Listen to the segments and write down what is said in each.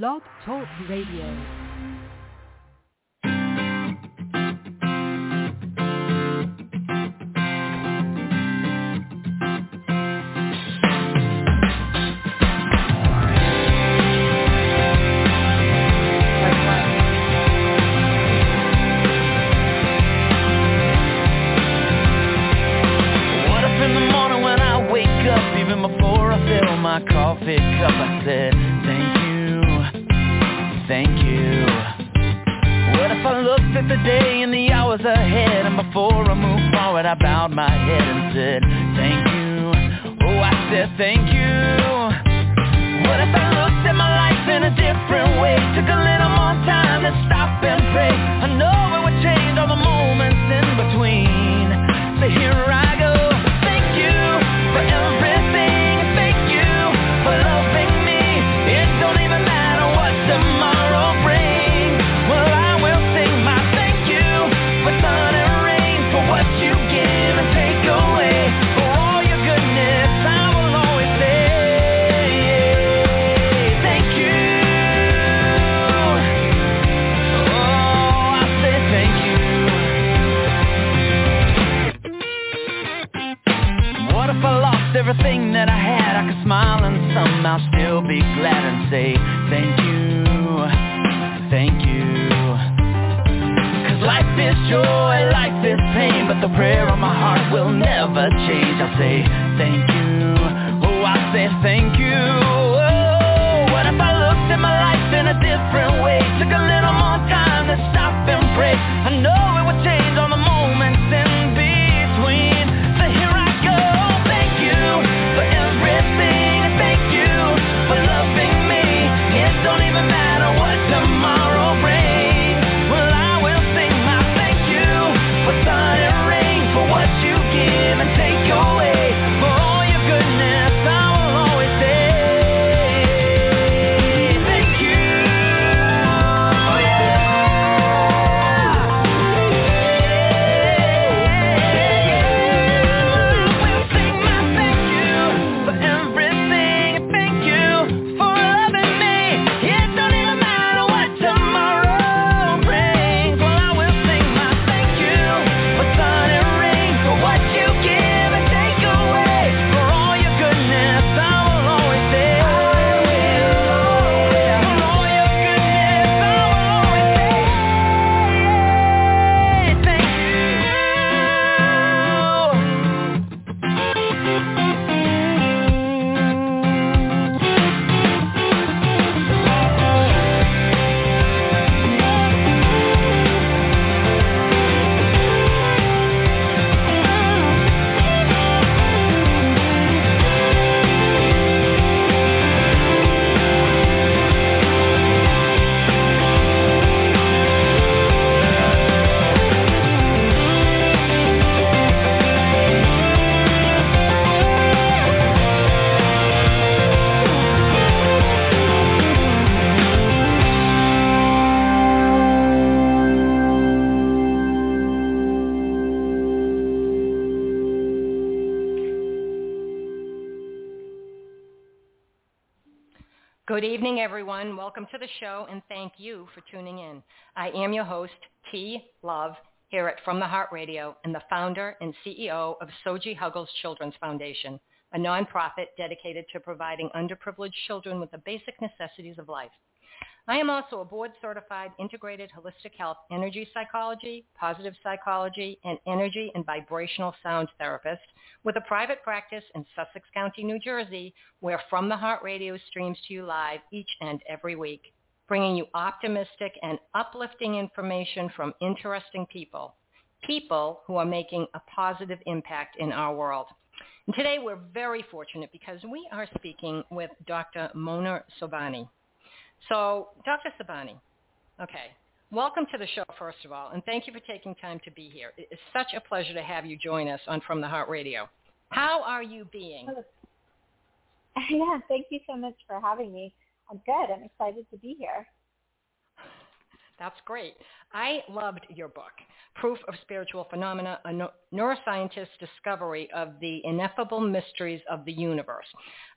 Blog Talk Radio. Good evening, everyone. Welcome to the show, and thank you for tuning in. I am your host, T. Love, here at From the Heart Radio, and the founder and CEO of Soji Huggles Children's Foundation, a nonprofit dedicated to providing underprivileged children with the basic necessities of life. I am also a board-certified integrated holistic health energy psychology, positive psychology, and energy and vibrational sound therapist with a private practice in Sussex County, New Jersey, where From the Heart Radio streams to you live each and every week, bringing you optimistic and uplifting information from interesting people who are making a positive impact in our world. And today we're very fortunate because we are speaking with Dr. Mona Sobhani. So, Dr. Sobhani, okay, welcome to the show, first of all, and thank you for taking time to be here. It is such a pleasure to have you join us on From the Heart Radio. How are you being? Yeah, thank you so much for having me. I'm good. I'm excited to be here. That's great. I loved your book, Proof of Spiritual Phenomena, a Neuroscientist's Discovery of the Ineffable Mysteries of the Universe.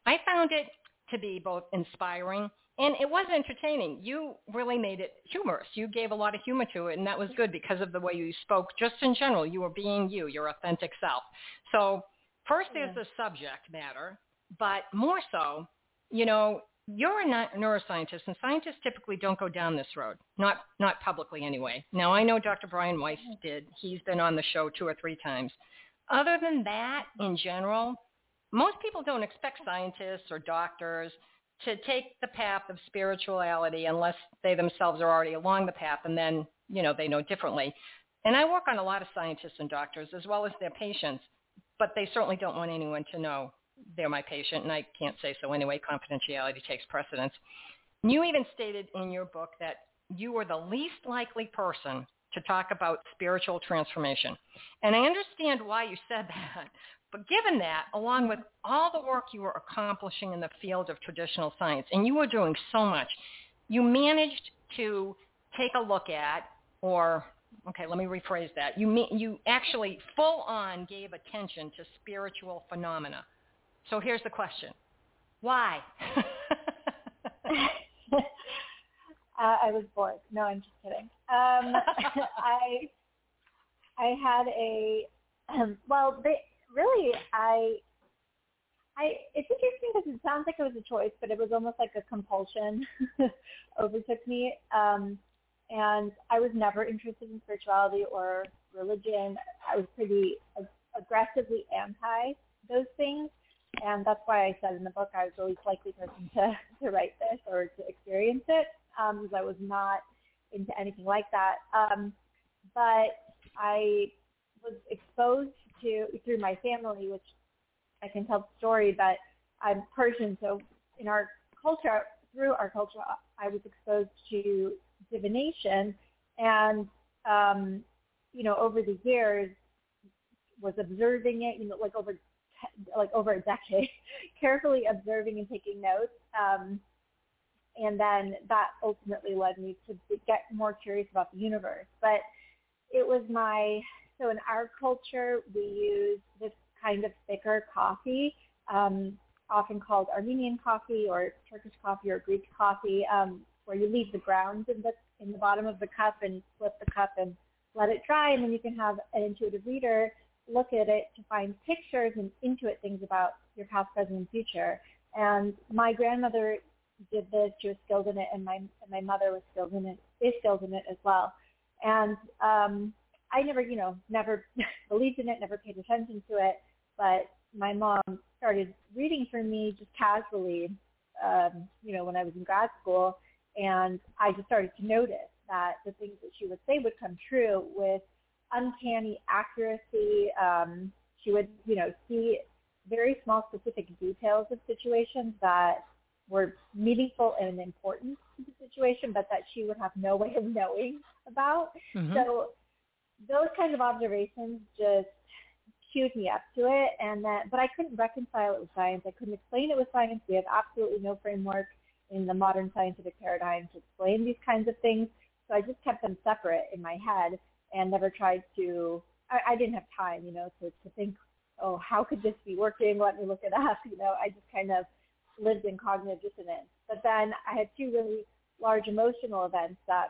I found it to be both inspiring And it was entertaining. You really made it humorous. You gave a lot of humor to it, and that was good because of the way you spoke. Just in general, you were being you, your authentic self. So first there's the subject matter, but more so, you know, you're a neuroscientist, and scientists typically don't go down this road, not publicly anyway. Now, I know Dr. Brian Weiss did. He's been on the show 2 or 3 times. Other than that, in general, most people don't expect scientists or doctors to take the path of spirituality unless they themselves are already along the path, and then, you know, they know differently. And I work on a lot of scientists and doctors as well as their patients, but they certainly don't want anyone to know they're my patient, and I can't say so anyway. Confidentiality takes precedence. You even stated in your book that you were the least likely person to talk about spiritual transformation. And I understand why you said that. But given that, along with all the work you were accomplishing in the field of traditional science, and you were doing so much, you managed to take a look at, or, okay, let me rephrase that. You actually full on gave attention to spiritual phenomena. So here's the question. Why? I was bored. No, I'm just kidding. I had a, well, they... Really, it's interesting because it sounds like it was a choice, but it was almost like a compulsion overtook me. And I was never interested in spirituality or religion. I was pretty aggressively anti those things. And that's why I said in the book I was the least likely person to write this or to experience it, because I was not into anything like that. But I was exposed through my family, which I can tell the story, but I'm Persian, so in our culture, through our culture, I was exposed to divination, and you know, over the years, was observing it, you know, over a decade, carefully observing and taking notes, and then that ultimately led me to get more curious about the universe. But it was So in our culture, we use this kind of thicker coffee, often called Armenian coffee or Turkish coffee or Greek coffee, where you leave the grounds in the bottom of the cup and flip the cup and let it dry, and then you can have an intuitive reader look at it to find pictures and intuit things about your past, present, and future. And my grandmother did this; she was skilled in it, and my mother was skilled in it, is skilled in it as well, and. I never believed in it, never paid attention to it, but my mom started reading for me just casually, when I was in grad school, and I just started to notice that the things that she would say would come true with uncanny accuracy. She would, see very small specific details of situations that were meaningful and important to the situation, but that she would have no way of knowing about. Mm-hmm. So those kinds of observations just cued me up to it, but I couldn't reconcile it with science. I couldn't explain it with science. We have absolutely no framework in the modern scientific paradigm to explain these kinds of things. So I just kept them separate in my head and never tried to. I didn't have time, to think, oh, how could this be working? Let me look it up. I just kind of lived in cognitive dissonance. But then I had 2 really large emotional events that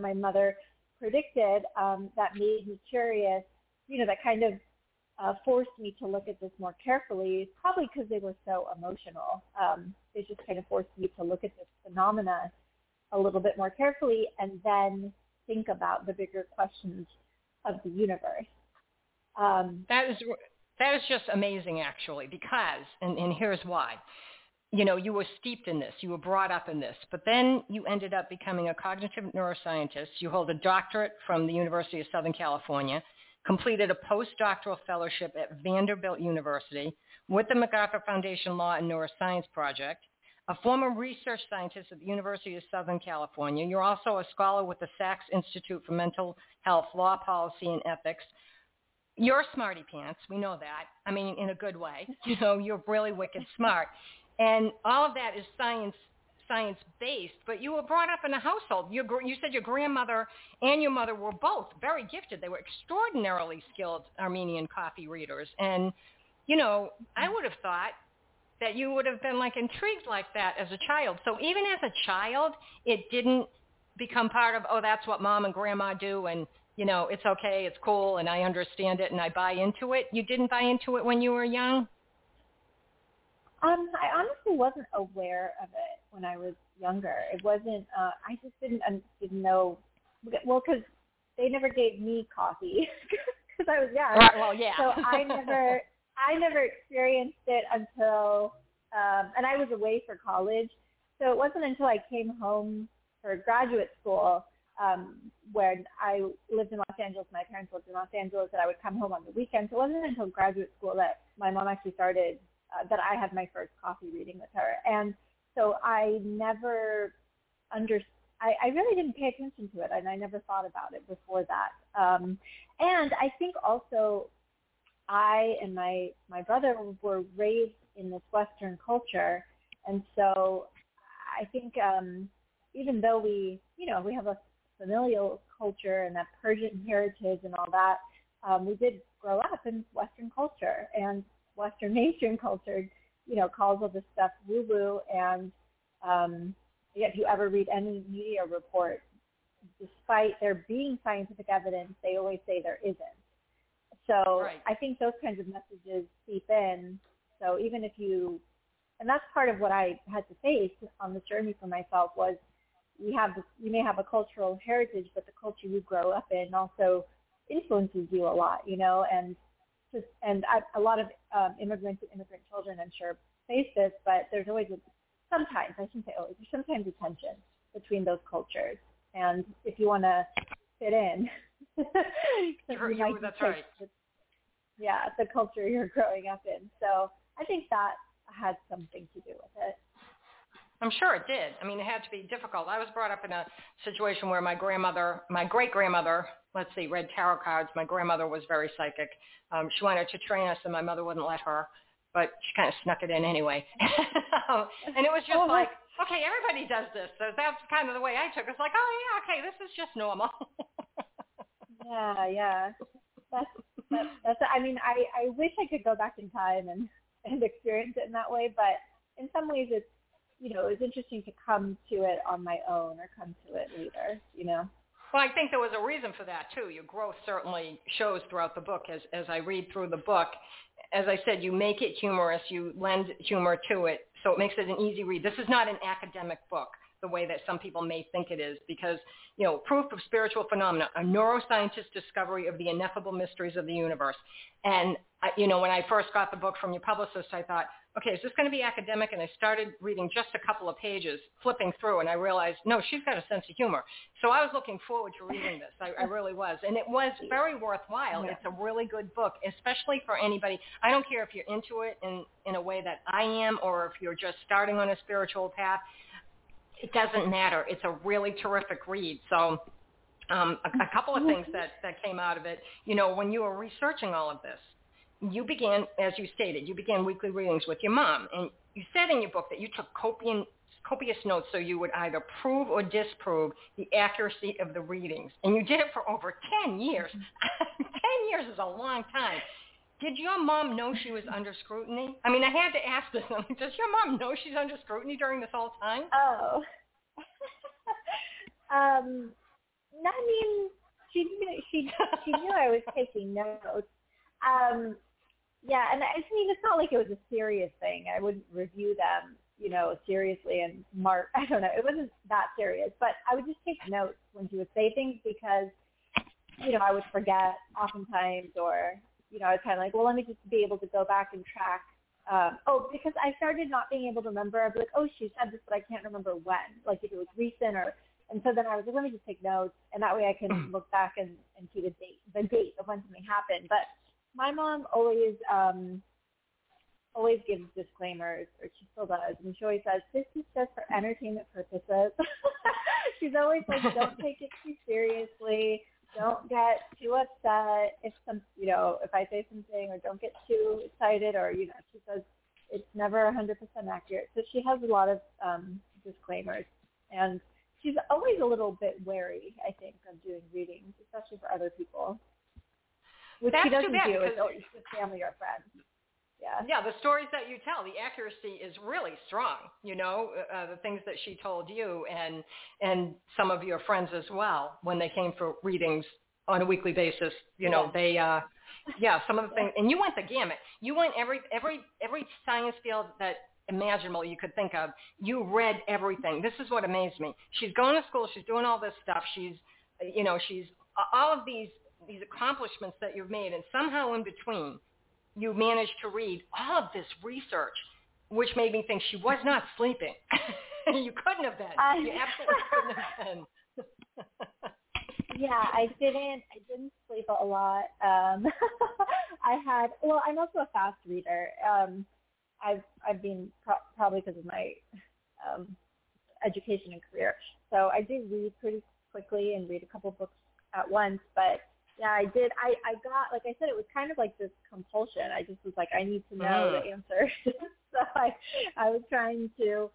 my mother predicted, that made me curious, that kind of forced me to look at this more carefully, probably because they were so emotional. It just kind of forced me to look at this phenomena a little bit more carefully and then think about the bigger questions of the universe. That is just amazing, actually, because, and here's why. You were steeped in this, you were brought up in this, but then you ended up becoming a cognitive neuroscientist. You hold a doctorate from the University of Southern California, completed a postdoctoral fellowship at Vanderbilt University with the MacArthur Foundation Law and Neuroscience Project, a former research scientist at the University of Southern California. You're also a scholar with the Sachs Institute for Mental Health, Law Policy and Ethics. You're smarty pants, we know that. I mean, in a good way. You're really wicked smart. And all of that is science-based, but you were brought up in a household. You said your grandmother and your mother were both very gifted. They were extraordinarily skilled Armenian coffee readers. And, I would have thought that you would have been like intrigued like that as a child. So even as a child, it didn't become part of, oh, that's what mom and grandma do, and, you know, it's okay, it's cool, and I understand it, and I buy into it. You didn't buy into it when you were young? I honestly wasn't aware of it when I was younger. It wasn't, I just didn't know, well, because they never gave me coffee because I was young. Well, yeah. So I never experienced it until, and I was away for college. So it wasn't until I came home for graduate school when I lived in Los Angeles, my parents lived in Los Angeles, that I would come home on the weekends. So it wasn't until graduate school that my mom actually started, that I had my first coffee reading with her. And so I never understood. I really didn't pay attention to it, and I never thought about it before that. And I think also I and my brother were raised in this Western culture, and so I think even though we have a familial culture and that Persian heritage and all that, we did grow up in Western culture, and Western mainstream culture, calls all this stuff woo-woo, and if you ever read any media report, despite there being scientific evidence, they always say there isn't. So right. I think those kinds of messages seep in. So even if you, and that's part of what I had to face on this journey for myself was you may have a cultural heritage, but the culture you grow up in also influences you a lot, and a lot of immigrant children, I'm sure, face this, but there's always there's sometimes a tension between those cultures. And if you want to fit in, that's right. The culture you're growing up in. So I think that had something to do with it. I'm sure it did. I mean, it had to be difficult. I was brought up in a situation where my great-grandmother, read tarot cards. My grandmother was very psychic. She wanted to train us, and my mother wouldn't let her, but she kind of snuck it in anyway. And it was just okay, everybody does this. So that's kind of the way I took it. It's like, oh, yeah, okay, this is just normal. Yeah. That's I wish I could go back in time and experience it in that way, but in some ways it's, it's interesting to come to it on my own or come to it later, Well, I think there was a reason for that, too. Your growth certainly shows throughout the book. As I read through the book, as I said, you make it humorous. You lend humor to it, so it makes it an easy read. This is not an academic book the way that some people may think it is because, Proof of Spiritual Phenomena, a neuroscientist's discovery of the ineffable mysteries of the universe. And, when I first got the book from your publicist, I thought, okay, is this going to be academic? And I started reading just a couple of pages, flipping through, and I realized, no, she's got a sense of humor. So I was looking forward to reading this. I really was. And it was very worthwhile. Yeah. It's a really good book, especially for anybody. I don't care if you're into it in a way that I am or if you're just starting on a spiritual path. It doesn't matter. It's a really terrific read. So a couple of things that came out of it, when you were researching all of this, you began, as you stated, weekly readings with your mom. And you said in your book that you took copious notes so you would either prove or disprove the accuracy of the readings. And you did it for over 10 years. 10 years is a long time. Did your mom know she was under scrutiny? I mean, I had to ask this. Does your mom know she's under scrutiny during this whole time? Oh. She knew I was taking notes. And I mean, it's not like it was a serious thing. I wouldn't review them, seriously and mark. I don't know. It wasn't that serious, but I would just take notes when she would say things because, I would forget oftentimes or, I was kind of like, well, let me just be able to go back and track. Because I started not being able to remember. I'd be like, oh, she said this, but I can't remember when, like if it was recent or, and so then I was like, let me just take notes. And that way I can look back and see the date of when something happened. But my mom always gives disclaimers, or she still does, and she always says, this is just for entertainment purposes. She's always like, don't take it too seriously. Don't get too upset if I say something, or don't get too excited, or, she says it's never 100% accurate. So she has a lot of disclaimers, and she's always a little bit wary, I think, of doing readings, especially for other people, which she doesn't do with family or friends. Yeah. guess. Yeah, the stories that you tell, the accuracy is really strong, you know, the things that she told you and some of your friends as well when they came for readings on a weekly basis, you know, yeah, some of the things. And you went the gamut. You went every science field that imaginable you could think of. You read everything. This is what amazed me. She's going to school. She's doing all this stuff. She's, you know, she's all of these accomplishments that you've made, and somehow in between, you managed to read all of this research, which made me think she was not sleeping. You couldn't have been. You absolutely couldn't have been. Yeah, I didn't sleep a lot. I'm also a fast reader. I've been probably because of my education and career. So I do read pretty quickly and read a couple books at once. But yeah, I did. I got, like I said, it was kind of like this compulsion. I just was like, I need to know the answer. So I was trying to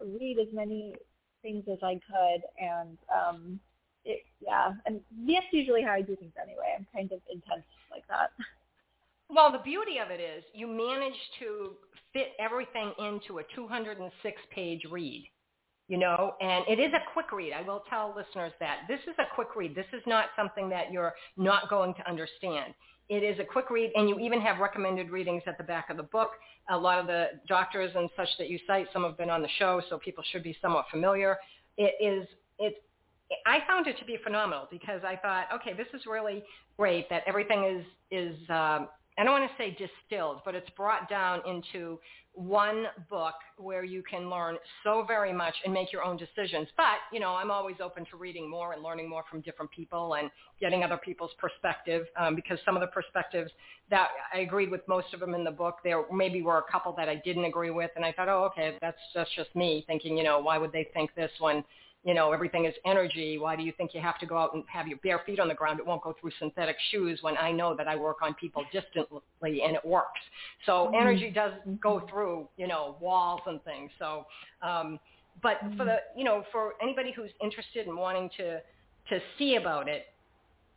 read as many things as I could, and and that's usually how I do things anyway. I'm kind of intense like that. Well, the beauty of it is you managed to fit everything into a 206-page read, you know, and it is a quick read. I will tell listeners that. This is a quick read. This is not something that you're not going to understand. It is a quick read, and you even have recommended readings at the back of the book. A lot of the doctors and such that you cite, some have been on the show, so people should be somewhat familiar. I found it to be phenomenal because I thought, okay, this is really great that everything is I don't want to say distilled, but it's brought down into one book where you can learn so very much and make your own decisions. But, you know, I'm always open to reading more and learning more from different people and getting other people's perspective, because some of the perspectives that I agreed with, most of them in the book, there maybe were a couple that I didn't agree with. And I thought, oh, okay, that's just me thinking, you know, why would they think this one? You know, everything is energy. Why do you think you have to go out and have your bare feet on the ground? It won't go through synthetic shoes when I know that I work on people distantly and it works. So energy does go through, you know, walls and things. So, but for the, you know, for anybody who's interested in wanting to see about it,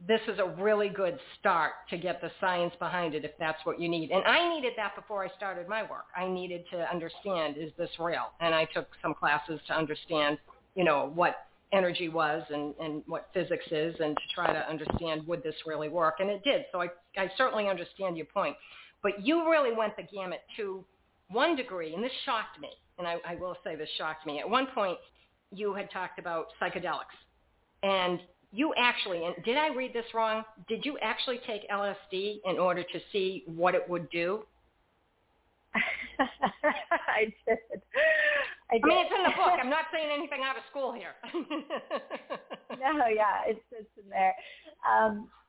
this is a really good start to get the science behind it if that's what you need. And I needed that before I started my work. I needed to understand, is this real? And I took some classes to understand, you know, what energy was and what physics is, and to try to understand, would this really work? And it did. So I certainly understand your point. But you really went the gamut to one degree, and this shocked me. And I will say this shocked me. At one point, you had talked about psychedelics. And you actually, and did I read this wrong? Did you actually take LSD in order to see what it would do? I did. I mean, it's in the book. I'm not saying anything out of school here. No, yeah, it's in there.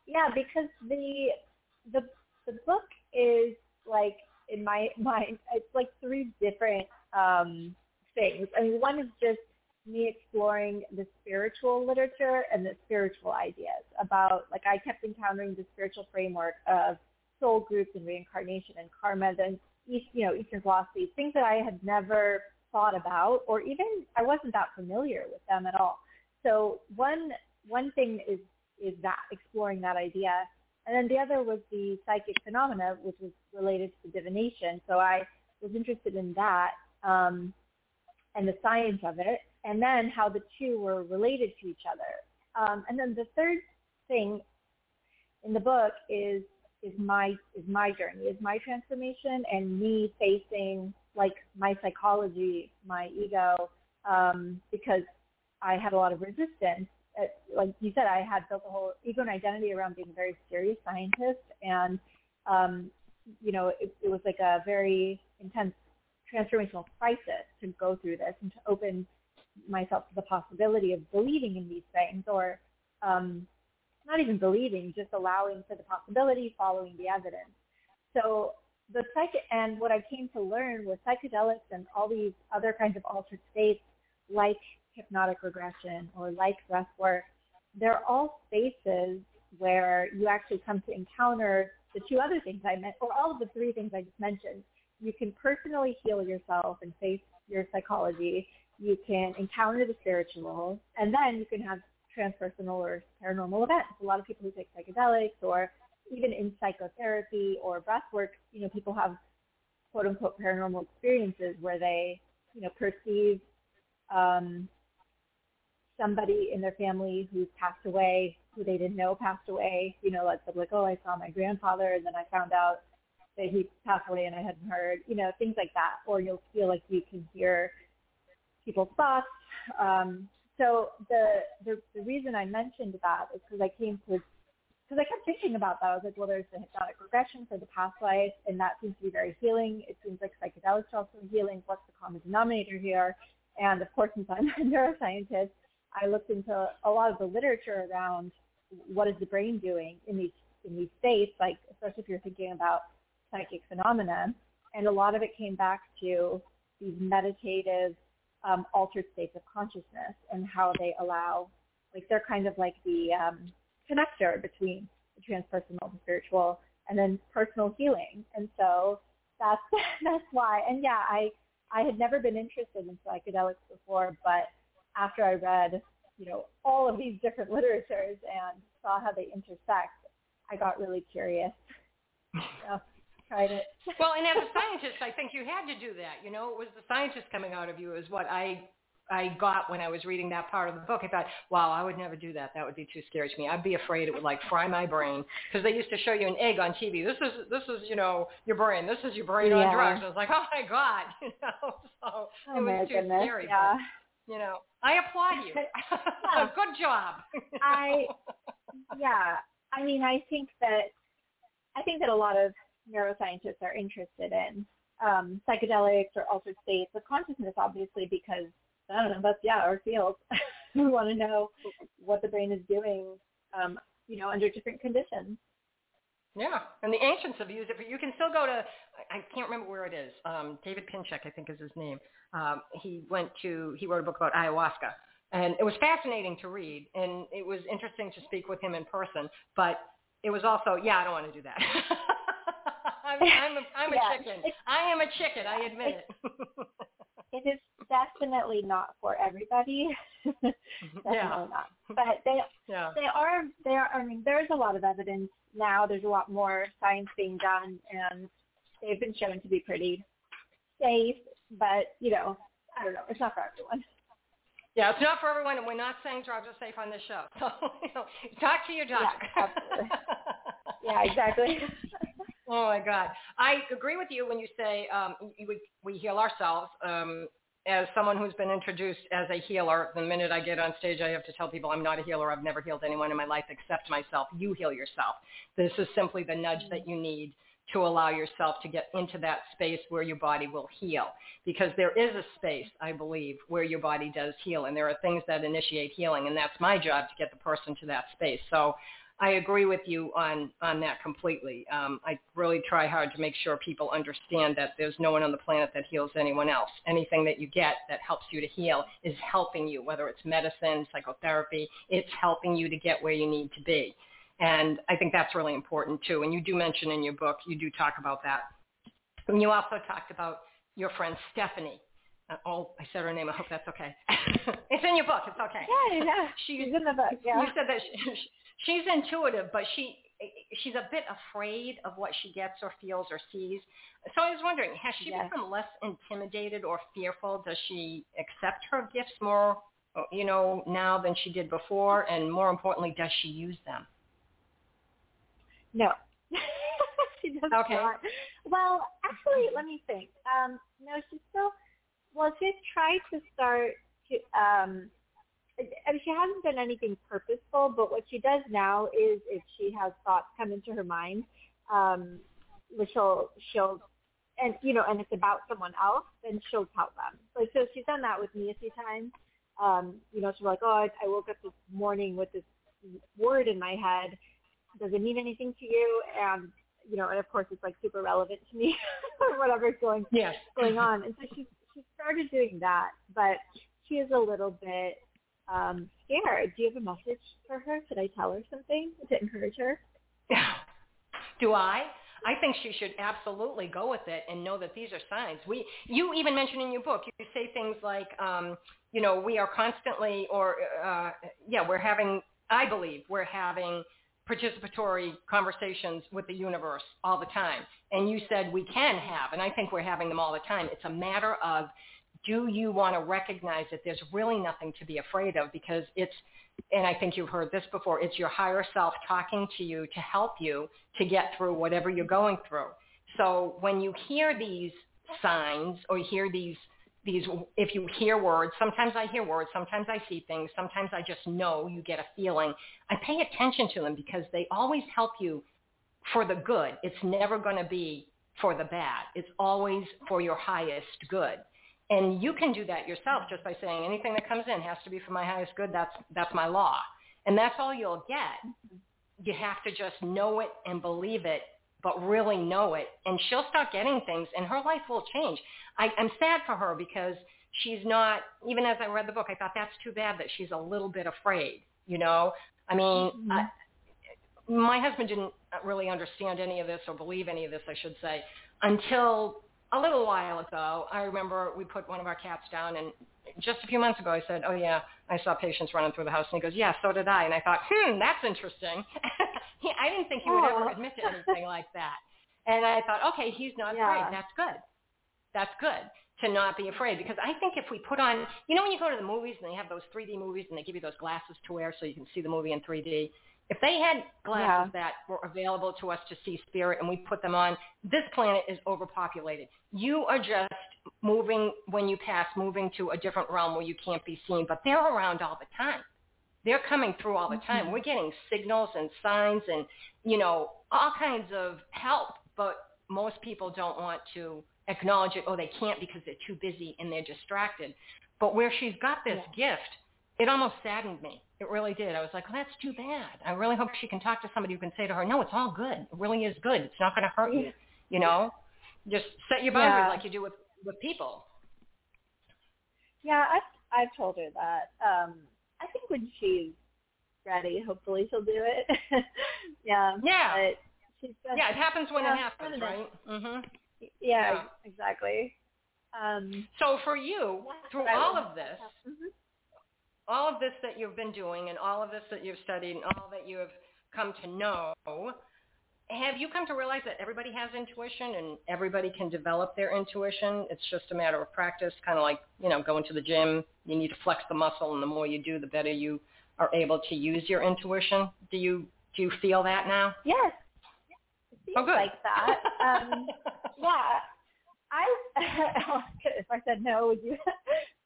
Yeah, because the book is like, in my mind, it's like three different things. I mean, one is just me exploring the spiritual literature and the spiritual ideas about, like, I kept encountering the spiritual framework of soul groups and reincarnation and karma, then Eastern philosophy, things that I had never thought about, or even I wasn't that familiar with them at all. So one thing is that, exploring that idea. And then the other was the psychic phenomena, which was related to divination. So I was interested in that and the science of it, and then how the two were related to each other. And then the third thing in the book is my journey, is my transformation, and me facing, like, my psychology, my ego, because I had a lot of resistance. Like you said, I had built a whole ego and identity around being a very serious scientist, and you know, it was like a very intense transformational crisis to go through this and to open myself to the possibility of believing in these things, or not even believing, just allowing for the possibility, following the evidence. So and what I came to learn was psychedelics and all these other kinds of altered states, like hypnotic regression or like breath work, they're all spaces where you actually come to encounter the two other things I meant, or all of the three things I just mentioned. You can personally heal yourself and face your psychology. You can encounter the spiritual, and then you can have transpersonal or paranormal events. A lot of people who take psychedelics, or even in psychotherapy or breathwork, you know, people have quote-unquote paranormal experiences where they, you know, perceive somebody in their family who's passed away, who they didn't know passed away. You know, like, oh, I saw my grandfather, and then I found out that he passed away and I hadn't heard, you know, things like that. Or you'll feel like you can hear people's thoughts. So the reason I mentioned that is because I kept thinking about that. I was like, well, there's the hypnotic regression for the past life, and that seems to be very healing. It seems like psychedelics are also healing. What's the common denominator here? And, of course, since I'm a neuroscientist, I looked into a lot of the literature around what is the brain doing in these states, like especially if you're thinking about psychic phenomena. And a lot of it came back to these meditative altered states of consciousness and how they allow, like they're kind of like the connector between the transpersonal and spiritual, and then personal healing. And so that's why. And yeah, I had never been interested in psychedelics before, but after I read, you know, all of these different literatures and saw how they intersect, I got really curious. So tried it. Well, and as a scientist, I think you had to do that. You know, it was the scientist coming out of you is what I got when I was reading that part of the book. I thought, wow, I would never do that. That would be too scary to me. I'd be afraid it would like fry my brain, because they used to show you an egg on TV. This is, you know, your brain. This is your brain on drugs. I was like, oh my God, you know. So it was too scary. Yeah. But, you know, I applaud you. Good job. I think that a lot of neuroscientists are interested in psychedelics or altered states of consciousness, obviously, because, I don't know, that's, our field. We want to know what the brain is doing, you know, under different conditions. Yeah, and the ancients have used it, but you can still go to, I can't remember where it is, David Pinchak, I think is his name. He wrote a book about ayahuasca, and it was fascinating to read, and it was interesting to speak with him in person, but it was also, I don't want to do that. I am a chicken, I admit it. It is definitely not for everybody. Definitely not. But they are. I mean, there's a lot of evidence now. There's a lot more science being done, and they've been shown to be pretty safe. But you know, I don't know. It's not for everyone. Yeah, it's not for everyone, and we're not saying drugs are safe on this show. So you know, talk to your doctor. Yeah, absolutely. Yeah, exactly. Oh, my God. I agree with you when you say we heal ourselves. As someone who's been introduced as a healer, the minute I get on stage, I have to tell people I'm not a healer. I've never healed anyone in my life except myself. You heal yourself. This is simply the nudge that you need to allow yourself to get into that space where your body will heal, because there is a space, I believe, where your body does heal, and there are things that initiate healing, and that's my job to get the person to that space. So I agree with you on that completely. I really try hard to make sure people understand that there's no one on the planet that heals anyone else. Anything that you get that helps you to heal is helping you, whether it's medicine, psychotherapy, it's helping you to get where you need to be. And I think that's really important too. And you do mention in your book, you do talk about that. And you also talked about your friend Stephanie. Oh, I said her name. I hope that's okay. It's in your book. It's okay. Yeah. She's in the book. Yeah. You said that she's intuitive, but she's a bit afraid of what she gets or feels or sees. So I was wondering, has she become less intimidated or fearful? Does she accept her gifts more, you know, now than she did before? And more importantly, does she use them? No. She does not. Well, actually, let me think. No, she's still... Well, she's tried to start to... I mean, she hasn't done anything purposeful, but what she does now is if she has thoughts come into her mind, which she'll, and you know, and it's about someone else, then she'll tell them. Like, so she's done that with me a few times. You know, she's like, oh, I woke up this morning with this word in my head. Does it mean anything to you? And, you know, and of course it's like super relevant to me or whatever's going on. And so she started doing that, but she is a little bit, scared. Do you have a message for her? Should I tell her something to encourage her? Do I? I think she should absolutely go with it and know that these are signs. You even mentioned in your book, you say things like, you know, we are constantly, or we're having participatory conversations with the universe all the time. And you said we can have, and I think we're having them all the time. It's a matter of, do you want to recognize that there's really nothing to be afraid of? Because it's, and I think you've heard this before, it's your higher self talking to you to help you to get through whatever you're going through. So when you hear these signs or hear these, if you hear words, sometimes I hear words, sometimes I see things, sometimes I just know you get a feeling. I pay attention to them because they always help you for the good. It's never going to be for the bad. It's always for your highest good. And you can do that yourself just by saying anything that comes in has to be for my highest good. That's my law. And that's all you'll get. You have to just know it and believe it, but really know it. And she'll start getting things, and her life will change. I'm sad for her because she's not, even as I read the book, I thought that's too bad that she's a little bit afraid, you know? I mean, mm-hmm. My husband didn't really understand any of this or believe any of this, I should say, until a little while ago. I remember we put one of our cats down, and just a few months ago I said, oh, yeah, I saw patients running through the house. And he goes, yeah, so did I. And I thought, that's interesting. I didn't think he would ever admit to anything like that. And I thought, okay, he's not afraid. That's good. That's good to not be afraid, because I think if we put on, you know, when you go to the movies and they have those 3D movies and they give you those glasses to wear so you can see the movie in 3D, if they had glasses that were available to us to see spirit and we put them on, this planet is overpopulated. You are just moving, when you pass, moving to a different realm where you can't be seen, but they're around all the time. They're coming through all the time. Mm-hmm. We're getting signals and signs and, you know, all kinds of help, but most people don't want to acknowledge it, or they can't because they're too busy and they're distracted. But where she's got this gift, it almost saddened me. It really did. I was like, well, that's too bad. I really hope she can talk to somebody who can say to her, no, it's all good. It really is good. It's not going to hurt you, you know? Just set your boundaries like you do with people. Yeah, I've told her that. I think when she's ready, hopefully she'll do it. Yeah. She's just, it happens when it happens, right? Mm-hmm. Yeah, exactly. So for you, through all of this, all of this that you've been doing and all of this that you've studied and all that you have come to know, have you come to realize that everybody has intuition and everybody can develop their intuition? It's just a matter of practice, kind of like, you know, going to the gym. You need to flex the muscle, and the more you do, the better you are able to use your intuition. Do you feel that now? Yes. It seems like that. If I said no, would you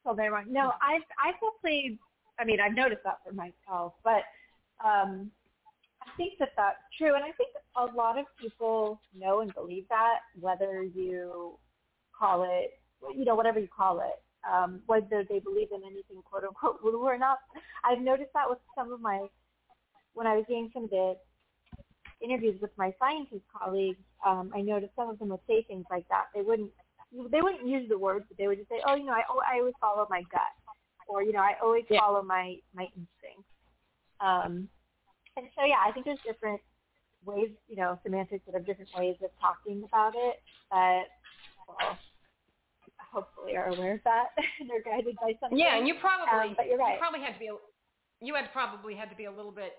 tell me wrong? No, I've definitely, I mean, I've noticed that for myself, but I think that that's true. And I think a lot of people know and believe that, whether you call it, you know, whatever you call it, whether they believe in anything, quote unquote, woo or not. I've noticed that with some of my, when I was doing some of the interviews with my scientist colleagues, I noticed some of them would say things like that. They wouldn't use the words, but they would just say, oh, you know, I always follow my gut, or, you know, I always follow my instincts. And so, I think there's different ways, you know, semantics that have different ways of talking about it, but hopefully are aware of that and are guided by something. Yeah, and you probably, but you're right. you had to be a little bit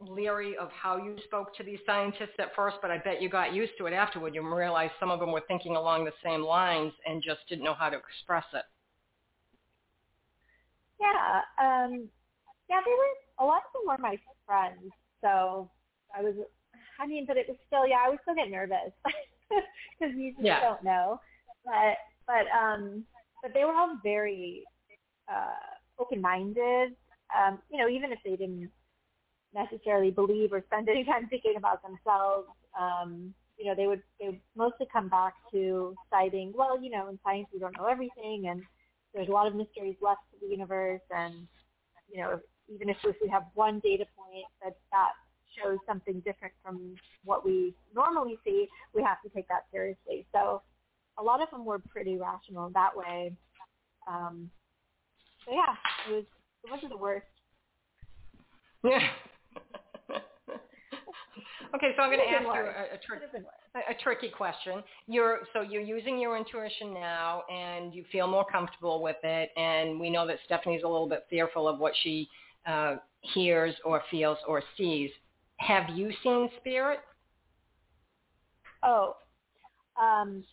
leery of how you spoke to these scientists at first, but I bet you got used to it afterward. You realized some of them were thinking along the same lines and just didn't know how to express it. Yeah. They were, a lot of them were my friends. So I would still get nervous because you just don't know. But they were all very open-minded, you know, even if they didn't necessarily believe or spend any time thinking about themselves, you know, they would mostly come back to citing, well, you know, in science we don't know everything, and there's a lot of mysteries left to the universe, and, you know, even if we have one data point that shows something different from what we normally see, we have to take that seriously. So a lot of them were pretty rational that way. So yeah, it wasn't the worst. Yeah. Okay, so I'm going to ask you a tricky question. You're using your intuition now, and you feel more comfortable with it, and we know that Stephanie's a little bit fearful of what she hears or feels or sees. Have you seen spirit? Oh, I'm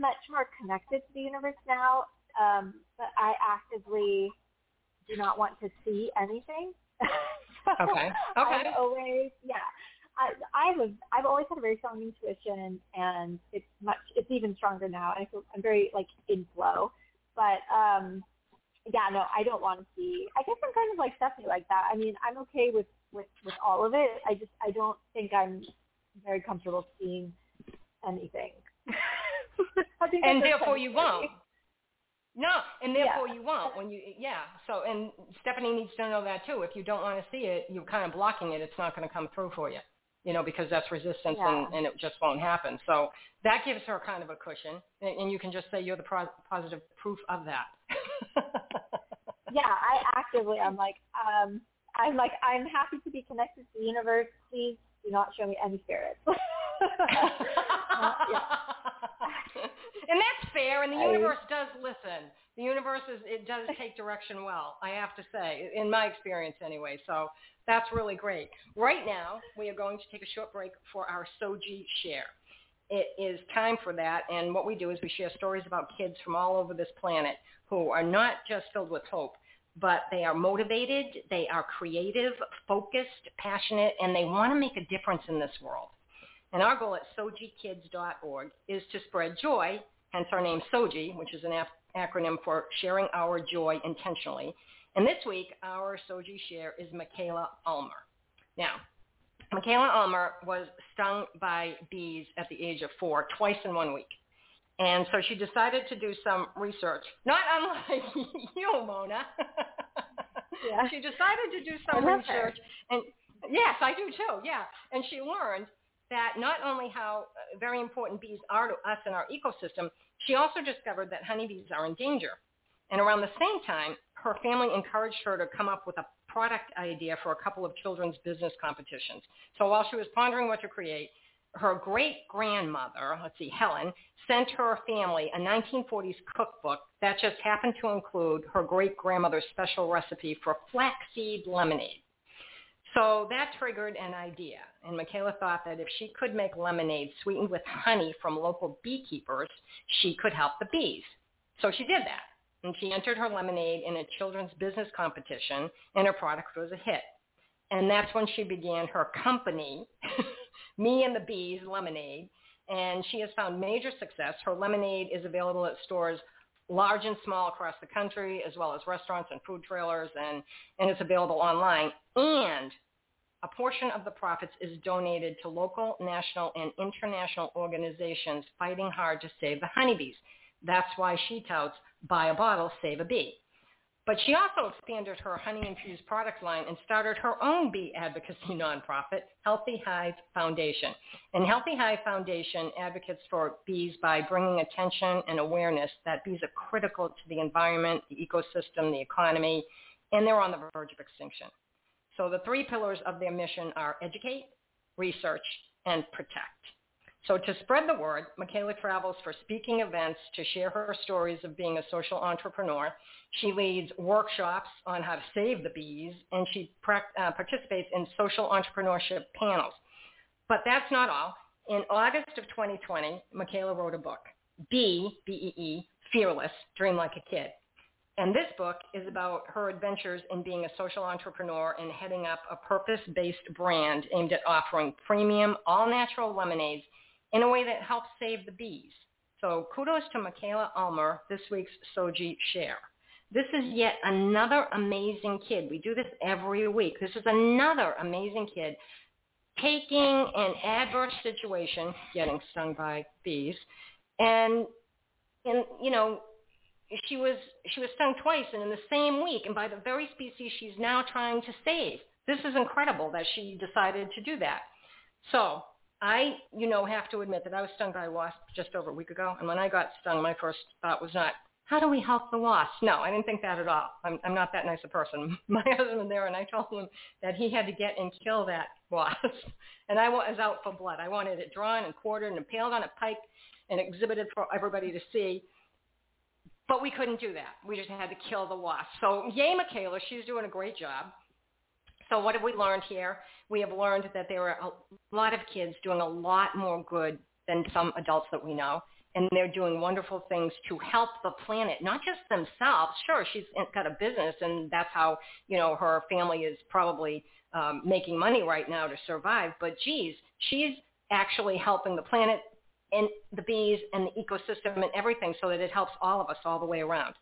much more connected to the universe now, but I actively do not want to see anything. Okay. Okay. I've always had a very strong intuition, and it's even stronger now. I'm very in flow, but I don't want to see. I guess I'm kind of like Stephanie like that. I mean, I'm okay with all of it. I don't think I'm very comfortable seeing anything. And therefore you won't. No, and therefore you won't. And Stephanie needs to know that too. If you don't want to see it, you're kind of blocking it. It's not going to come through for you, because that's resistance and it just won't happen. So that gives her kind of a cushion, and you can just say you're the positive proof of that. Yeah, I actively, I'm happy to be connected to the universe. Please do not show me any spirits. And that's fair, and the universe does listen. The universe, it does take direction well, I have to say, in my experience anyway. So that's really great. Right now, we are going to take a short break for our Soji Share. It is time for that, and what we do is we share stories about kids from all over this planet who are not just filled with hope, but they are motivated, they are creative, focused, passionate, and they want to make a difference in this world. And our goal at SojiKids.org is to spread joy, hence our name Soji, which is an acronym for Sharing Our Joy Intentionally. And this week, our Soji Share is Michaela Ulmer. Now, Michaela Ulmer was stung by bees at the age of 4 twice in 1 week. And so she decided to do some research, not unlike you, Mona. Yeah. She decided to do some research. And yes, I do too, yeah. And she learned that not only how very important bees are to us and our ecosystem, she also discovered that honeybees are in danger. And around the same time, her family encouraged her to come up with a product idea for a couple of children's business competitions. So while she was pondering what to create, her great-grandmother, Helen, sent her family a 1940s cookbook that just happened to include her great-grandmother's special recipe for flaxseed lemonade. So that triggered an idea, and Michaela thought that if she could make lemonade sweetened with honey from local beekeepers, she could help the bees. So she did that, and she entered her lemonade in a children's business competition, and her product was a hit. And that's when she began her company, Me and the Bees Lemonade, and she has found major success. Her lemonade is available at stores large and small across the country, as well as restaurants and food trailers, and it's available online. And a portion of the profits is donated to local, national, and international organizations fighting hard to save the honeybees. That's why she touts, buy a bottle, save a bee. But she also expanded her honey-infused product line and started her own bee advocacy nonprofit, Healthy Hive Foundation. And Healthy Hive Foundation advocates for bees by bringing attention and awareness that bees are critical to the environment, the ecosystem, the economy, and they're on the verge of extinction. So the three pillars of their mission are educate, research, and protect. So to spread the word, Michaela travels for speaking events to share her stories of being a social entrepreneur. She leads workshops on how to save the bees, and she participates in social entrepreneurship panels. But that's not all. In August of 2020, Michaela wrote a book, Bee, B-E-E, Fearless, Dream Like a Kid. And this book is about her adventures in being a social entrepreneur and heading up a purpose-based brand aimed at offering premium, all-natural lemonades in a way that helps save the bees. So kudos to Michaela Ulmer, this week's Soji Share. This is yet another amazing kid. We do this every week. This is another amazing kid taking an adverse situation, getting stung by bees, and she was stung twice and in the same week and by the very species she's now trying to save. This is incredible that she decided to do that. So I, have to admit that I was stung by a wasp just over a week ago, and when I got stung, my first thought was not, how do we help the wasp? No, I didn't think that at all. I'm not that nice a person. My husband was there, and I told him that he had to get and kill that wasp, and I was out for blood. I wanted it drawn and quartered and impaled on a pike and exhibited for everybody to see. But we couldn't do that. We just had to kill the wasp. So yay, Michaela, she's doing a great job. So what have we learned here? We have learned that there are a lot of kids doing a lot more good than some adults that we know. And they're doing wonderful things to help the planet, not just themselves. Sure, she's got a business, and that's how, you know, her family is probably making money right now to survive. But, geez, she's actually helping the planet and the bees and the ecosystem and everything so that it helps all of us all the way around.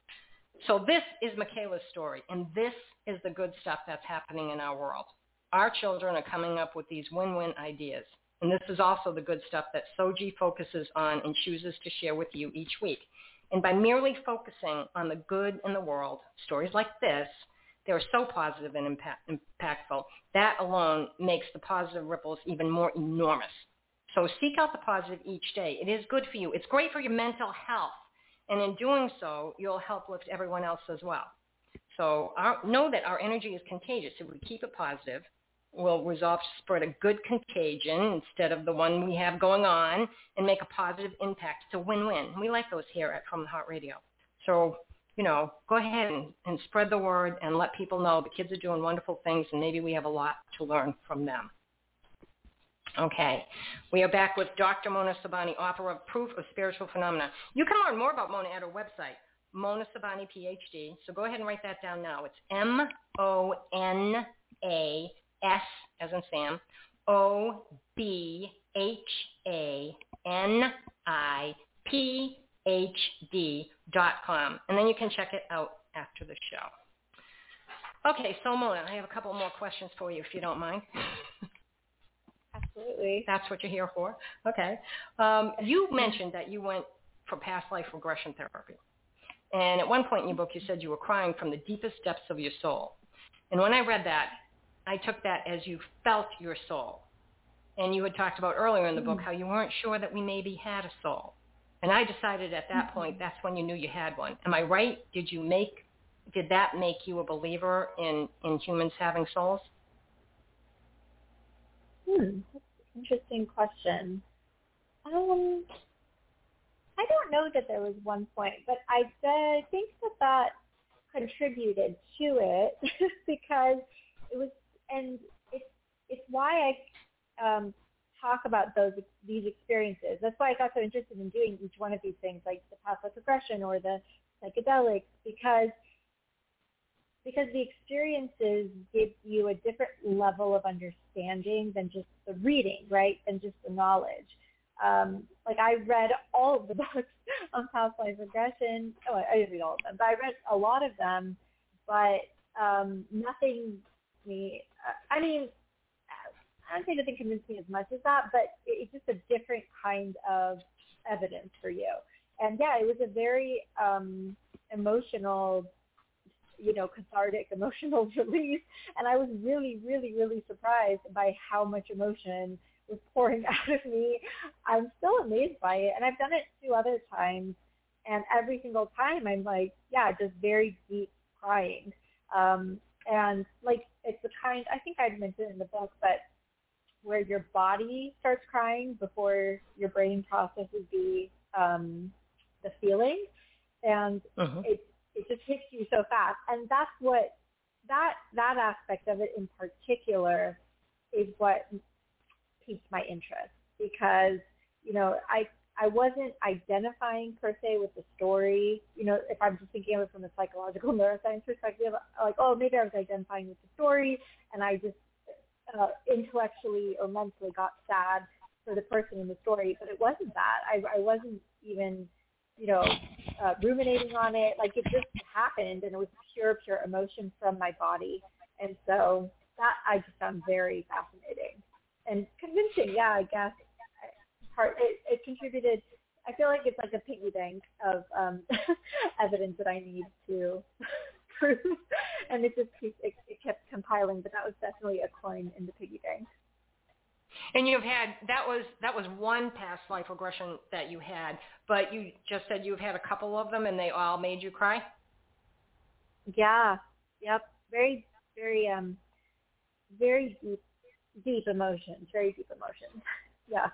So this is Michaela's story, and this is the good stuff that's happening in our world. Our children are coming up with these win-win ideas. And this is also the good stuff that Soji focuses on and chooses to share with you each week. And by merely focusing on the good in the world, stories like this, they're so positive and impactful. That alone makes the positive ripples even more enormous. So seek out the positive each day. It is good for you. It's great for your mental health. And in doing so, you'll help lift everyone else as well. So know that our energy is contagious. If we keep it positive, we'll resolve to spread a good contagion instead of the one we have going on and make a positive impact. It's a win-win. We like those here at From the Heart Radio. So, you know, go ahead and spread the word and let people know the kids are doing wonderful things, and maybe we have a lot to learn from them. Okay, we are back with Dr. Mona Sobhani, author of Proof of Spiritual Phenomena. You can learn more about Mona at her website, Mona Sobhani, PhD. So go ahead and write that down now. It's M-O-N-A-S, as in Sam, O-B-H-A-N-I-P-H-D.com. And then you can check it out after the show. Okay, so Mona, I have a couple more questions for you, if you don't mind. Absolutely. That's what you're here for. Okay. You mentioned that you went for past life regression therapy. And at one point in your book, you said you were crying from the deepest depths of your soul. And when I read that, I took that as you felt your soul. And you had talked about earlier in the book how you weren't sure that we maybe had a soul. And I decided at that point, that's when you knew you had one. Am I right? Did that make you a believer in humans having souls? That's an interesting question. I don't know that there was one point, but I think that contributed to it because it was, and it's why I talk about these experiences. That's why I got so interested in doing each one of these things, like the past life regression or the psychedelics, because the experiences give you a different level of understanding than just the reading, right? Than just the knowledge. Like I read all of the books on past life regression. Oh, I didn't read all of them, but I read a lot of them, but nothing me. I mean, I don't think nothing convinced me as much as that, but it's just a different kind of evidence for you. And yeah, it was a very emotional, you know, cathartic emotional release. And I was really, really, really surprised by how much emotion was pouring out of me. I'm still amazed by it. And I've done it 2 other times. And every single time I'm like, yeah, just very deep crying. And like, it's the kind, I think I'd mentioned in the book, but where your body starts crying before your brain processes the feeling. And it just hits you so fast. And that's what, that aspect of it in particular is what piqued my interest, because, you know, I wasn't identifying per se with the story. You know, if I'm just thinking of it from a psychological neuroscience perspective, like, oh, maybe I was identifying with the story and I just intellectually or mentally got sad for the person in the story, but it wasn't that. I wasn't even, you know, ruminating on it. Like, it just happened, and it was pure emotion from my body. And so that I just found very fascinating and convincing. Yeah, I guess it contributed. I feel like it's like a piggy bank of evidence that I need to prove, and it just it kept compiling. But that was definitely a coin in the piggy bank. And you've had, that was one past life regression that you had, but you just said you've had a couple of them and they all made you cry? Yeah. Yep. Very, very, very deep emotions. Yeah.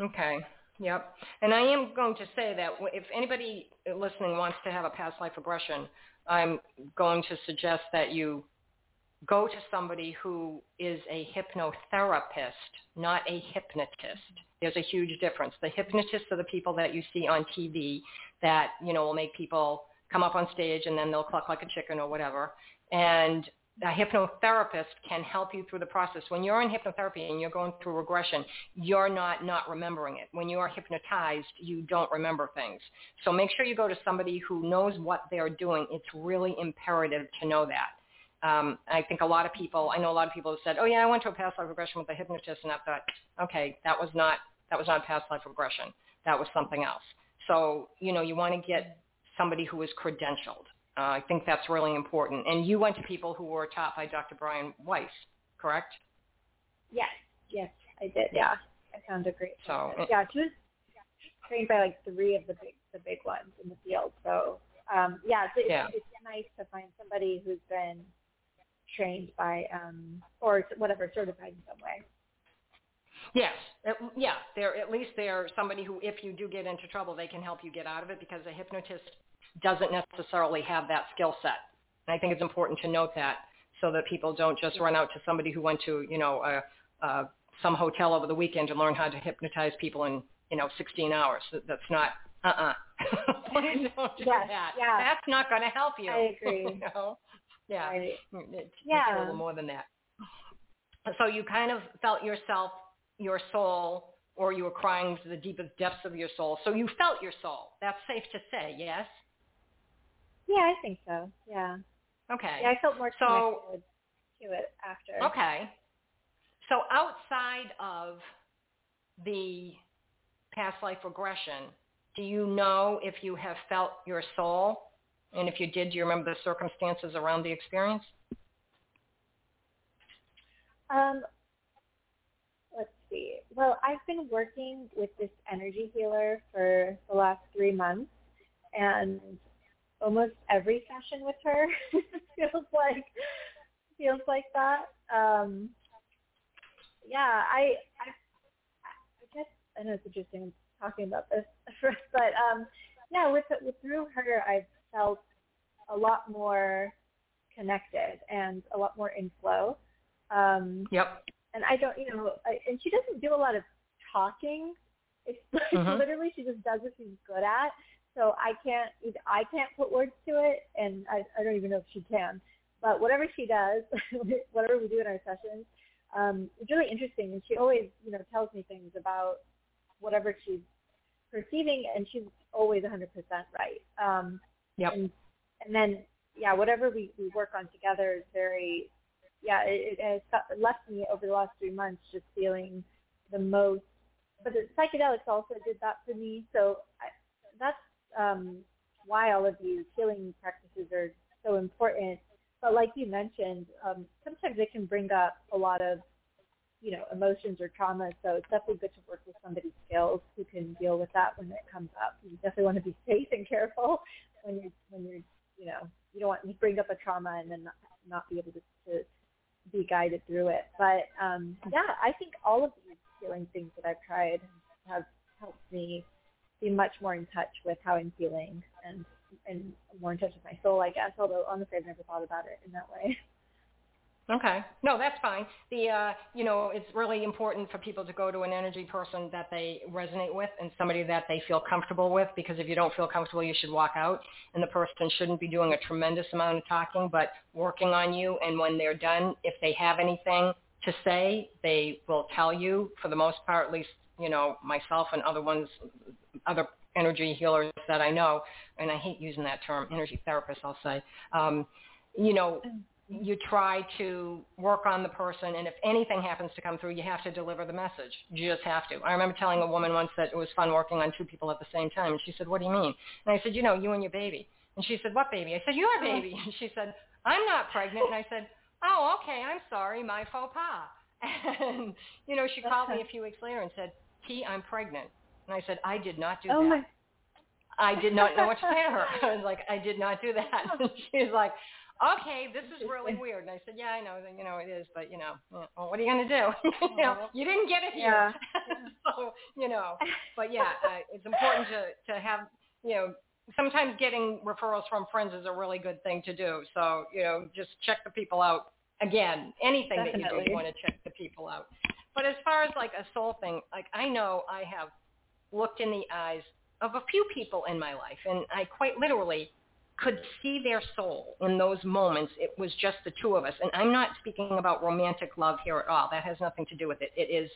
Okay. Yep. And I am going to say that if anybody listening wants to have a past life regression, I'm going to suggest that you go to somebody who is a hypnotherapist, not a hypnotist. There's a huge difference. The hypnotists are the people that you see on TV that, you know, will make people come up on stage and then they'll cluck like a chicken or whatever. And a hypnotherapist can help you through the process. When you're in hypnotherapy and you're going through regression, you're not remembering it. When you are hypnotized, you don't remember things. So make sure you go to somebody who knows what they're doing. It's really imperative to know that. I think a lot of people, I know a lot of people have said, oh yeah, I went to a past life regression with a hypnotist, and I thought, okay, that was not a past life regression. That was something else. So, you know, you want to get somebody who is credentialed. I think that's really important. And you went to people who were taught by Dr. Brian Weiss, correct? Yes, I did. Yeah. That sounds great. So, yeah, she was trained by like three of the big ones in the field. So, it's nice to find somebody who's been trained by or whatever, certified in some way. Yes. Yeah. At least they're somebody who, if you do get into trouble, they can help you get out of it, because a hypnotist doesn't necessarily have that skill set. And I think it's important to note that, so that people don't just run out to somebody who went to, you know, some hotel over the weekend to learn how to hypnotize people in, you know, 16 hours. That's not, Please don't do that. Yeah. That's not going to help you. I agree. You know? Yeah. Right. It's a little more than that. So you kind of felt yourself, your soul, or you were crying to the deepest depths of your soul. So you felt your soul. That's safe to say, yes? Yeah, I think so. Yeah. Okay. Yeah, I felt more connected to it after. Okay. So outside of the past life regression, do you know if you have felt your soul? And if you did, do you remember the circumstances around the experience? Let's see. Well, I've been working with this energy healer for the last 3 months, and almost every session with her feels like that. I guess I know it's interesting talking about this, but through her, I've felt a lot more connected and a lot more in flow. Yep. And I don't, and she doesn't do a lot of talking. It's like, literally, she just does what she's good at. So I can't put words to it, and I don't even know if she can. But whatever she does, whatever we do in our sessions, it's really interesting. And she always, tells me things about whatever she's perceiving, and she's always 100% right. Yep. And then, whatever we work on together is very, it has left me over the last 3 months just feeling the most. But the psychedelics also did that for me. So that's why all of these healing practices are so important. But like you mentioned, sometimes it can bring up a lot of, emotions or trauma. So it's definitely good to work with somebody's skills who can deal with that when it comes up. You definitely want to be safe and careful when you're you don't want to bring up a trauma and then not be able to be guided through it. But I think all of these healing things that I've tried have helped me be much more in touch with how I'm feeling and more in touch with my soul, I guess, although honestly I've never thought about it in that way. Okay. No, that's fine. The it's really important for people to go to an energy person that they resonate with and somebody that they feel comfortable with, because if you don't feel comfortable, you should walk out, and the person shouldn't be doing a tremendous amount of talking, but working on you. And when they're done, if they have anything to say, they will tell you, for the most part, at least, myself and other energy healers that I know, and I hate using that term, energy therapist, I'll say, you try to work on the person, and if anything happens to come through, you have to deliver the message. You just have to. I remember telling a woman once that it was fun working on two people at the same time, and she said, what do you mean? And I said, you and your baby. And she said, what baby? I said, your baby. And she said, I'm not pregnant. And I said, oh, okay, I'm sorry, my faux pas. And, she called me a few weeks later and said, T, I'm pregnant. And I said, I did not do that. I did not know what to say to her. I was like, I did not do that. And she was like, okay, this is really weird. And I said, yeah, I know, you know, it is, but, you know, well, what are you going to do? You know, you didn't get it here. Yeah. So, you know, but yeah, it's important to have, you know, sometimes getting referrals from friends is a really good thing to do. So, you know, just check the people out. Again, anything definitely that you do, you want to check the people out. But as far as like a soul thing, like I know I have looked in the eyes of a few people in my life, and I quite literally could see their soul in those moments. It was just the two of us. And I'm not speaking about romantic love here at all. That has nothing to do with it. It is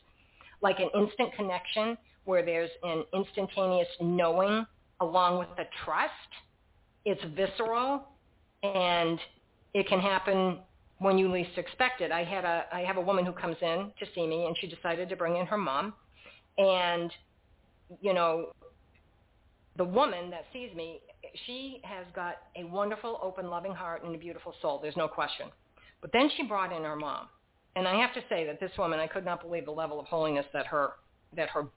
like an instant connection where there's an instantaneous knowing along with the trust. It's visceral, and it can happen when you least expect it. I have a woman who comes in to see me, and she decided to bring in her mom. And, you know, the woman that sees me, she has got a wonderful, open, loving heart and a beautiful soul. There's no question. But then she brought in her mom. And I have to say that this woman, I could not believe the level of holiness that her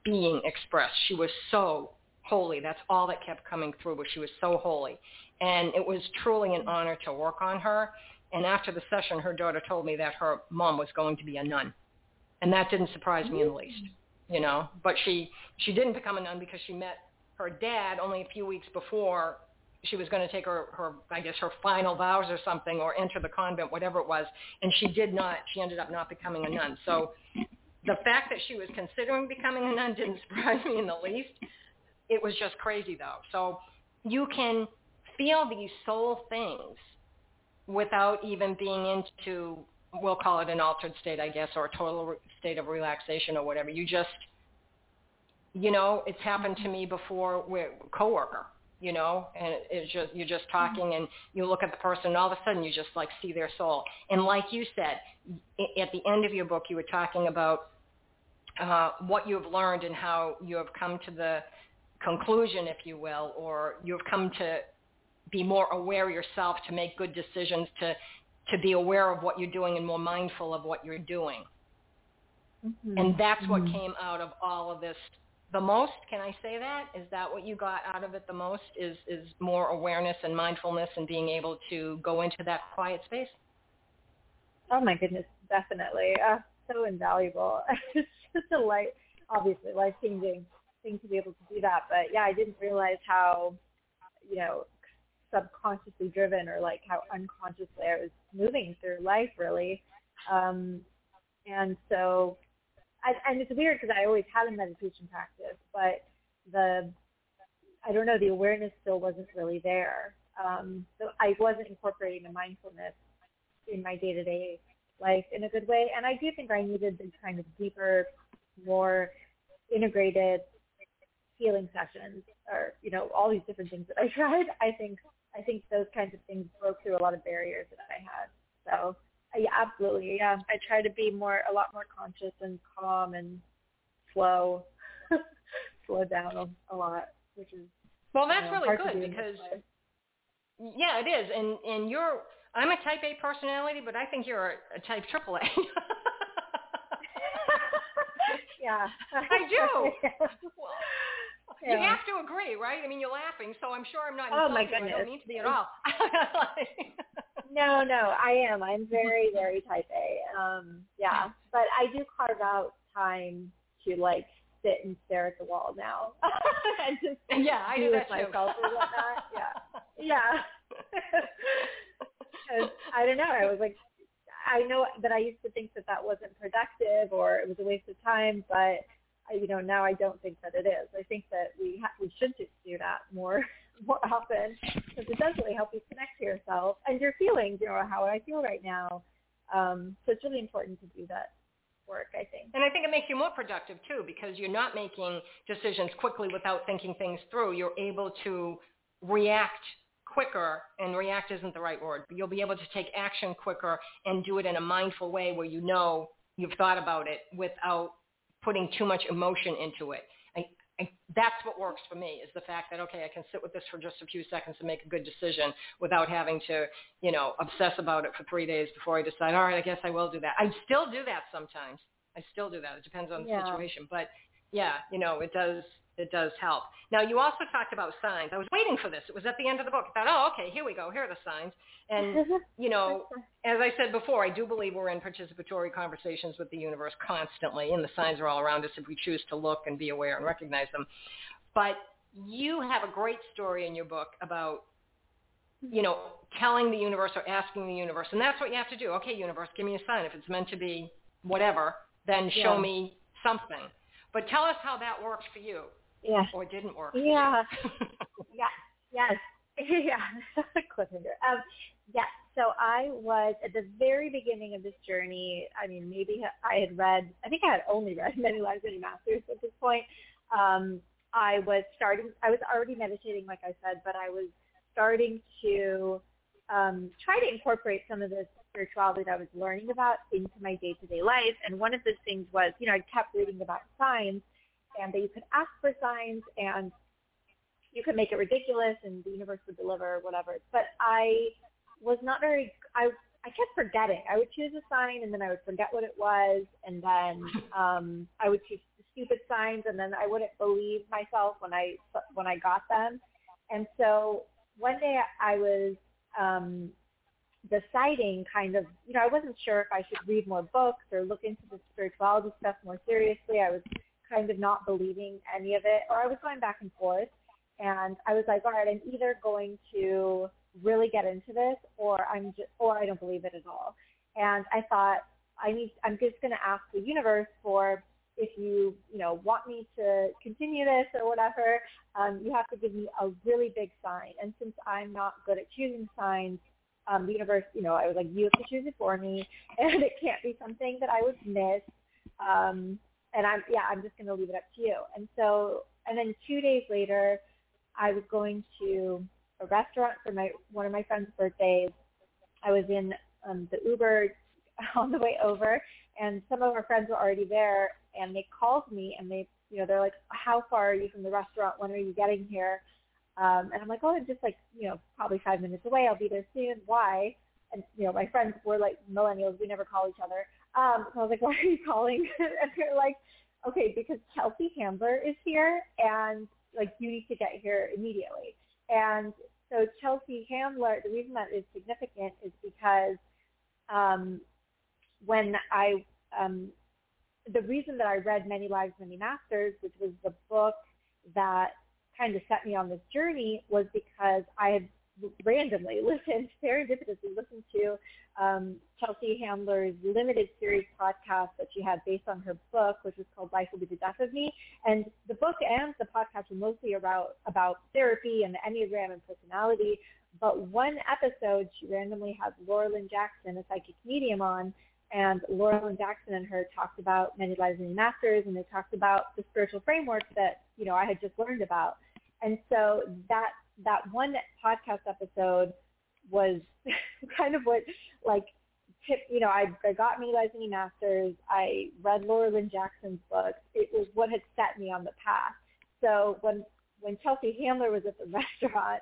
being expressed. She was so holy. That's all that kept coming through, was she was so holy. And it was truly an honor to work on her. And after the session, her daughter told me that her mom was going to be a nun. And that didn't surprise me in the least, you know. But she didn't become a nun because she met her dad only a few weeks before she was going to take her, I guess, her final vows or something, or enter the convent, whatever it was. And she ended up not becoming a nun. So the fact that she was considering becoming a nun didn't surprise me in the least. It was just crazy, though. So you can feel these soul things without even being into, we'll call it an altered state, I guess, or a total state of relaxation or whatever. You just, you know, it's happened to me before with a coworker, you know, and it's just, you're just talking and you look at the person and all of a sudden you just like see their soul. And like you said, at the end of your book, you were talking about what you've learned and how you have come to the conclusion, if you will, or you've come to be more aware yourself, to make good decisions, to be aware of what you're doing and more mindful of what you're doing. Mm-hmm. And that's what came out of all of this the most. Can I say that? Is that what you got out of it the most, is more awareness and mindfulness and being able to go into that quiet space? Oh, my goodness, definitely. So invaluable. It's just a life-changing thing to be able to do that. But, yeah, I didn't realize how, you know, subconsciously driven, or like how unconsciously I was moving through life, really. And so, and it's weird because I always had a meditation practice, but I don't know, the awareness still wasn't really there. So I wasn't incorporating the mindfulness in my day-to-day life in a good way. And I do think I needed the kind of deeper, more integrated healing sessions, or, you know, all these different things that I tried. I think those kinds of things broke through a lot of barriers that I had. So, yeah, absolutely, yeah. I try to be a lot more conscious and calm and slow down a lot, which is, well, that's, you know, really good, because, yeah, it is. And you're, I'm a type A personality, but I think you're a type triple A. Yeah. I do. Well, yeah. You have to agree, right? I mean, you're laughing, so I'm sure I'm not insulting. Oh, my goodness. I don't mean to be at all. No, I am. I'm very, very type A. Yeah. But I do carve out time to, like, sit and stare at the wall now. And just, yeah, I do that too. Myself and whatnot. Yeah. I don't know. I was like, I know that I used to think that wasn't productive or it was a waste of time, but you know, now I don't think that it is. I think that we should just do that more often, because it does really help you connect to yourself and your feelings. You know, how I feel right now. So it's really important to do that work, I think. And I think it makes you more productive too, because you're not making decisions quickly without thinking things through. You're able to react quicker, and react isn't the right word, but you'll be able to take action quicker and do it in a mindful way where you know you've thought about it without putting too much emotion into it. That's what works for me, is the fact that, okay, I can sit with this for just a few seconds and make a good decision without having to, you know, obsess about it for 3 days before I decide, all right, I guess I will do that. I still do that sometimes. It depends on the situation. But, yeah, you know, it does – it does help. Now, you also talked about signs. I was waiting for this. It was at the end of the book. I thought, oh, okay, here we go. Here are the signs. And, you know, as I said before, I do believe we're in participatory conversations with the universe constantly, and the signs are all around us if we choose to look and be aware and recognize them. But you have a great story in your book about, you know, telling the universe or asking the universe, and that's what you have to do. Okay, universe, give me a sign. If it's meant to be whatever, then show me something. But tell us how that worked for you. Yeah. Or didn't work. Yeah. Cliffhanger. Yes. So I was at the very beginning of this journey. I mean, maybe I had read, I think I had only read Many Lives, Many Masters at this point. I was already meditating, like I said, but I was starting to try to incorporate some of this spirituality that I was learning about into my day-to-day life. And one of the things was, you know, I kept reading about signs and that you could ask for signs and you could make it ridiculous and the universe would deliver, whatever. But I was not very, I kept forgetting. I would choose a sign and then I would forget what it was. And then I would choose stupid signs and then I wouldn't believe myself when I got them. And so one day I was deciding kind of, you know, I wasn't sure if I should read more books or look into the spirituality stuff more seriously. I was kind of not believing any of it, or I was going back and forth. And I was like, all right, I'm either going to really get into this or I don't believe it at all. And I thought, I'm just going to ask the universe for, if you want me to continue this or whatever, you have to give me a really big sign. And since I'm not good at choosing signs, the universe, you know, I was like, you have to choose it for me, and it can't be something that I would miss. And I'm just going to leave it up to you. And so, and then 2 days later, I was going to a restaurant for one of my friend's birthdays. I was in the Uber on the way over, and some of our friends were already there, and they called me, and they, you know, they're like, how far are you from the restaurant? When are you getting here? And I'm like, oh, I'm just like, you know, probably 5 minutes away. I'll be there soon. Why? And, you know, my friends were like millennials. We never call each other. So I was like, why are you calling? And they're like, okay, because Chelsea Handler is here, and, like, you need to get here immediately. And so Chelsea Handler, the reason that is significant is because when I the reason that I read Many Lives, Many Masters, which was the book that kind of set me on this journey, was because I had randomly serendipitously listened to Chelsea Handler's limited series podcast that she had based on her book, which was called Life Will Be the Death of Me. And the book and the podcast were mostly about therapy and the Enneagram and personality. But one episode, she randomly had Laura Lynn Jackson, a psychic medium, on. And Laura Lynn Jackson and her talked about Many Lives, Many Masters, and they talked about the spiritual framework that, you know, I had just learned about. And so that one podcast episode was kind of what, like, tipped, you know, I got Many Lives, Many Masters. I read Laura Lynn Jackson's book. It was what had set me on the path. So when Chelsea Handler was at the restaurant,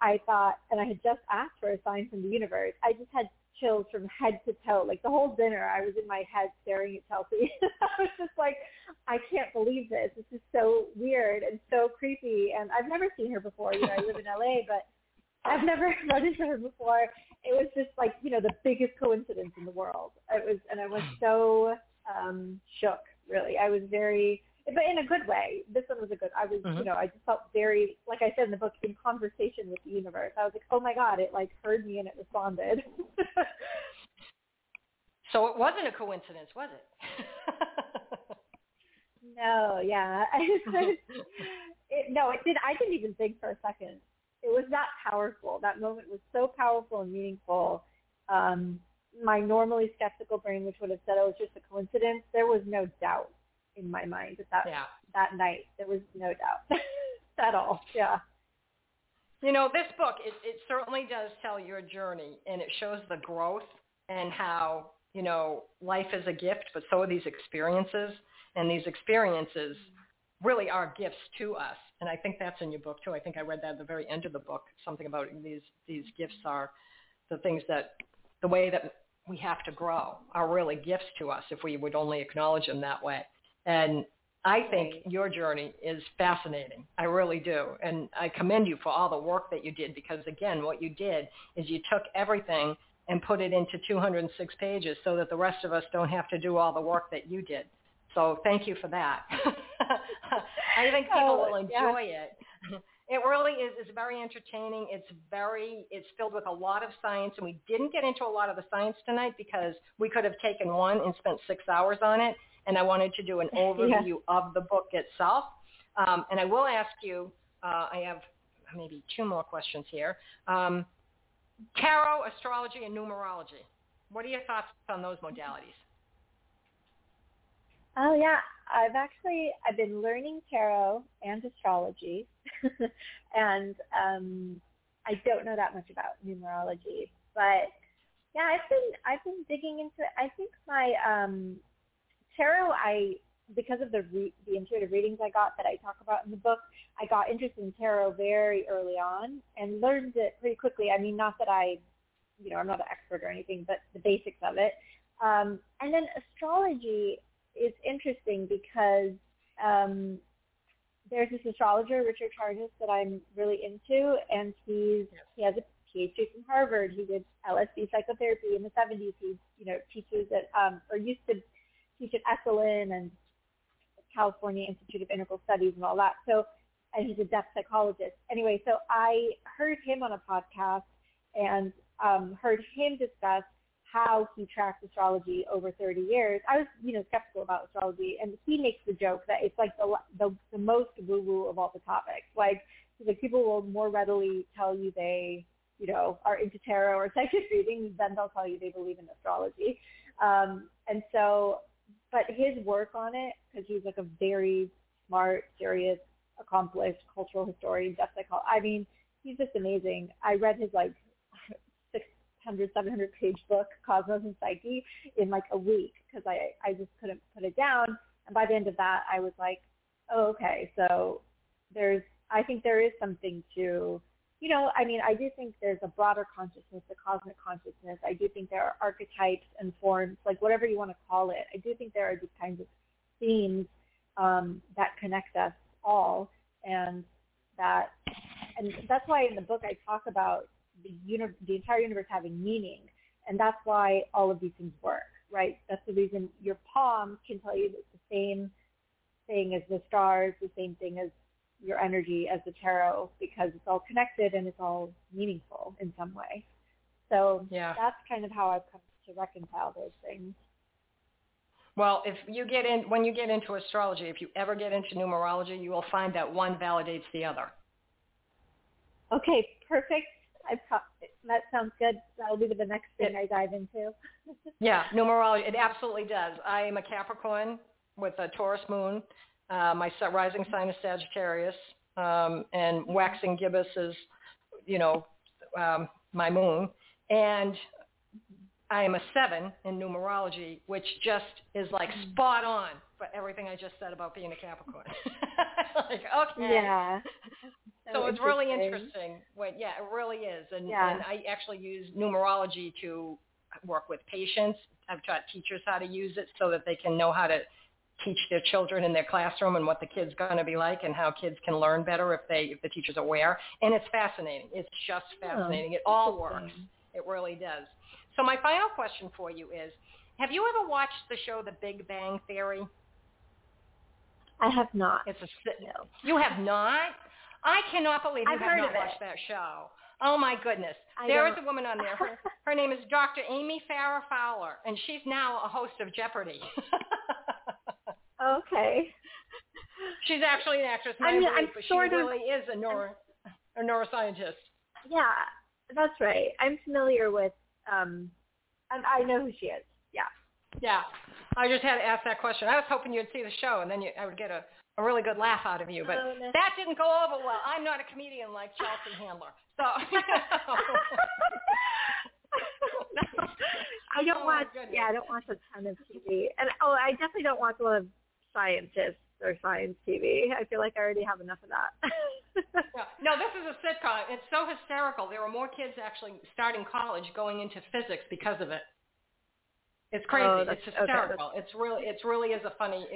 I thought, and I had just asked for a sign from the universe, I just had chills from head to toe. Like, the whole dinner, I was in my head staring at Chelsea. I was just like, I can't believe this. This is so weird and so creepy. And I've never seen her before. You know, I live in LA, but I've never run into her before. It was just like, you know, the biggest coincidence in the world. I was so shook, really. I was very, but in a good way. This one was a good, I was, you know, I just felt very, like I said in the book, in conversation with the universe. I was like, oh my God, it like heard me and it responded. So it wasn't a coincidence, was it? No, yeah. I didn't even think for a second. It was that powerful. That moment was so powerful and meaningful. My normally skeptical brain, which would have said it was just a coincidence, there was no doubt in my mind that night. There was no doubt at all. Yeah. You know, this book, it certainly does tell your journey, and it shows the growth and how, you know, life is a gift, but so are these experiences, and these experiences really are gifts to us. And I think that's in your book too. I think I read that at the very end of the book, something about these gifts are the things that, the way that we have to grow, are really gifts to us if we would only acknowledge them that way. And I think your journey is fascinating. I really do. And I commend you for all the work that you did, because, again, what you did is you took everything and put it into 206 pages so that the rest of us don't have to do all the work that you did. So thank you for that. I think people will enjoy it. It really is. It's very entertaining. It's filled with a lot of science, and we didn't get into a lot of the science tonight because we could have taken one and spent 6 hours on it. And I wanted to do an overview of the book itself. And I will ask you, I have maybe two more questions here. Tarot, astrology, and numerology. What are your thoughts on those modalities? Oh, yeah. I've been learning tarot and astrology. And I don't know that much about numerology. But, yeah, I've been digging into it. I think my tarot, because of the intuitive readings I got that I talk about in the book, I got interested in tarot very early on and learned it pretty quickly. I mean, not that I'm not an expert or anything, but the basics of it. And then astrology is interesting because there's this astrologer, Richard Charges, that I'm really into, and he has a PhD from Harvard. He did LSD psychotherapy in the 70s. He teaches at or used to teach at Esalen and California Institute of Integral Studies and all that. So, and he's a depth psychologist. Anyway, so I heard him on a podcast and heard him discuss how he tracked astrology over 30 years. I was, skeptical about astrology, and he makes the joke that it's like the most woo-woo of all the topics. Like people will more readily tell you they, are into tarot or psychic readings than they'll tell you they believe in astrology. And so, but his work on it, because he's like a very smart, serious, accomplished cultural historian, depth psychologist. I mean, he's just amazing. I read his 700 page book, Cosmos and Psyche, in a week because I just couldn't put it down. And by the end of that, I was like, oh, okay. So I think there is something to, I do think there's a broader consciousness, the cosmic consciousness. I do think there are archetypes and forms, whatever you want to call it. I do think there are these kinds of themes that connect us all. And that's why in the book I talk about the entire universe having meaning, and that's why all of these things work, right? That's the reason your palm can tell you that the same thing as the stars, the same thing as your energy, as the tarot, because it's all connected and it's all meaningful in some way. So that's kind of how I've come to reconcile those things. Well, when you get into astrology, if you ever get into numerology, you will find that one validates the other. Okay, perfect. That sounds good. That'll be the next thing I dive into. Yeah, numerology. It absolutely does. I am a Capricorn with a Taurus moon. My rising sign is Sagittarius, and waxing gibbous is, my moon. And I am a 7 in numerology, which just is spot on for everything I just said about being a Capricorn. Okay. Yeah. So it's really interesting. It really is. And I actually use numerology to work with patients. I've taught teachers how to use it so that they can know how to teach their children in their classroom and what the kid's going to be like and how kids can learn better if the teacher's aware. And it's fascinating. It's just fascinating. It all works. It really does. So my final question for you is, have you ever watched the show The Big Bang Theory? I have not. No. You have not? I cannot believe you have not watched that show. Oh, my goodness. There is a woman on there. Her name is Dr. Amy Farrah Fowler, and she's now a host of Jeopardy. Okay. She's actually an actress. She really is a neuroscientist. Yeah, that's right. I'm familiar with, and I know who she is. Yeah. Yeah. I just had to ask that question. I was hoping you'd see the show, and then I would get a really good laugh out of you, but that didn't go over well. I'm not a comedian like Chelsea Handler, so no. I don't watch a ton of TV, and I definitely don't watch a lot of scientists or science TV. I feel like I already have enough of that. No, this is a sitcom. It's so hysterical. There are more kids actually starting college going into physics because of it. It's crazy. Oh, it's hysterical. Okay. It really is a funny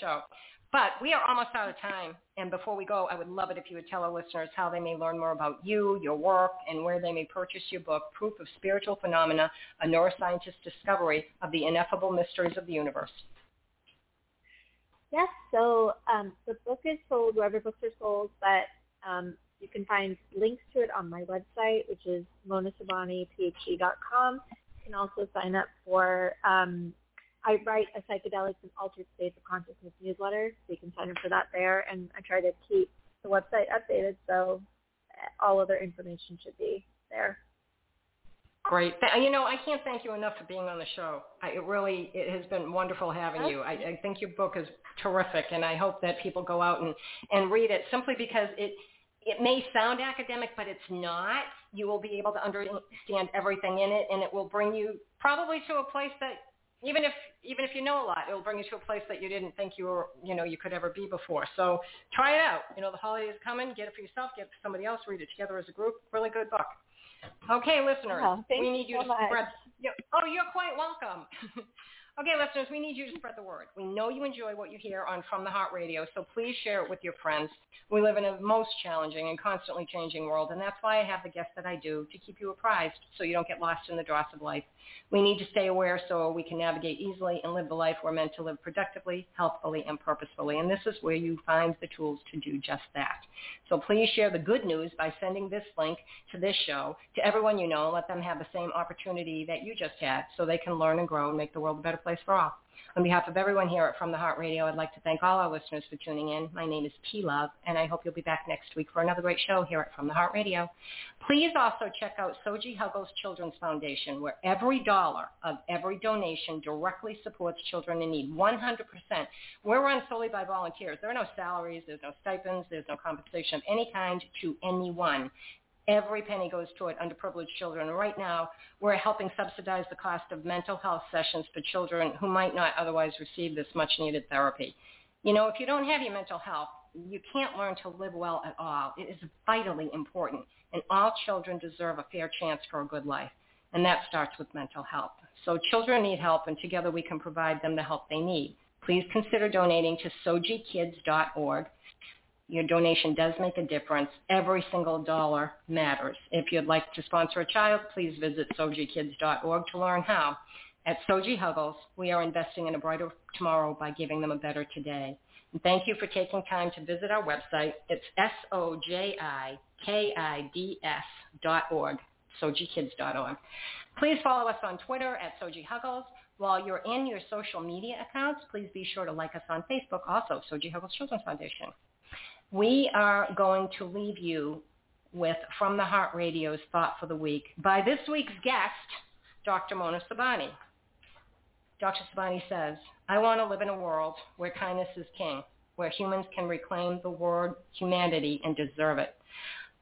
show. But we are almost out of time. And before we go, I would love it if you would tell our listeners how they may learn more about you, your work, and where they may purchase your book, Proof of Spiritual Phenomena, A Neuroscientist's Discovery of the Ineffable Mysteries of the Universe. Yes. So the book is sold wherever books are sold, but you can find links to it on my website, which is monasobhaniphd.com. You can also sign up for, I write a psychedelics and altered states of consciousness newsletter, so you can sign up for that there, and I try to keep the website updated, so all other information should be there. Great. You know, I can't thank you enough for being on the show. It has been wonderful having you. I think your book is terrific, and I hope that people go out and read it, simply because it may sound academic, but it's not. You will be able to understand everything in it, and it will bring you probably to a place that, even if you know a lot, it will bring you to a place that you didn't think you could ever be before. So try it out. You know, the holidays are coming. Get it for yourself. Get it for somebody else. Read it together as a group. Really good book. Okay, listeners, we need you to spread. Oh, you're quite welcome. Okay, listeners, we need you to spread the word. We know you enjoy what you hear on From the Heart Radio, so please share it with your friends. We live in a most challenging and constantly changing world, and that's why I have the guests that I do, to keep you apprised so you don't get lost in the dross of life. We need to stay aware so we can navigate easily and live the life we're meant to live productively, healthfully, and purposefully, and this is where you find the tools to do just that. So please share the good news by sending this link to this show to everyone you know, and let them have the same opportunity that you just had so they can learn and grow and make the world a better place for all. On behalf of everyone here at From the Heart Radio, I'd like to thank all our listeners for tuning in. My name is P. Love, and I hope you'll be back next week for another great show here at From the Heart Radio. Please also check out Soji Huggles Children's Foundation, where every dollar of every donation directly supports children in need, 100%. We're run solely by volunteers. There are no salaries, there's no stipends, there's no compensation of any kind to anyone. Every penny goes toward underprivileged children. Right now, we're helping subsidize the cost of mental health sessions for children who might not otherwise receive this much-needed therapy. You know, if you don't have your mental health, you can't learn to live well at all. It is vitally important, and all children deserve a fair chance for a good life, and that starts with mental health. So children need help, and together we can provide them the help they need. Please consider donating to sojikids.org. Your donation does make a difference. Every single dollar matters. If you'd like to sponsor a child, please visit SojiKids.org to learn how. At Soji Huggles, we are investing in a brighter tomorrow by giving them a better today. And thank you for taking time to visit our website. It's SojiKids.org, SojiKids.org. Please follow us on Twitter at Soji Huggles. While you're in your social media accounts, please be sure to like us on Facebook, also Soji Huggles Children's Foundation. We are going to leave you with From the Heart Radio's Thought for the Week by this week's guest, Dr. Mona Sobhani. Dr. Sobhani says, I want to live in a world where kindness is king, where humans can reclaim the word humanity and deserve it.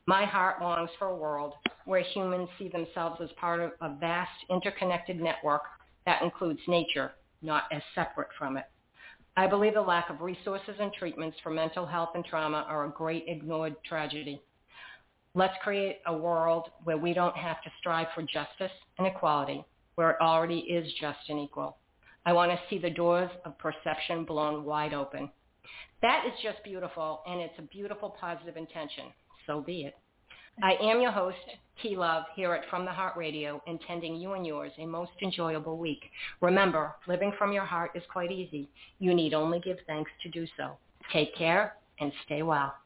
My heart longs for a world where humans see themselves as part of a vast interconnected network that includes nature, not as separate from it. I believe the lack of resources and treatments for mental health and trauma are a great ignored tragedy. Let's create a world where we don't have to strive for justice and equality, where it already is just and equal. I want to see the doors of perception blown wide open. That is just beautiful, and it's a beautiful positive intention. So be it. I am your host, T. Love, here at From the Heart Radio, intending you and yours a most enjoyable week. Remember, living from your heart is quite easy. You need only give thanks to do so. Take care and stay well.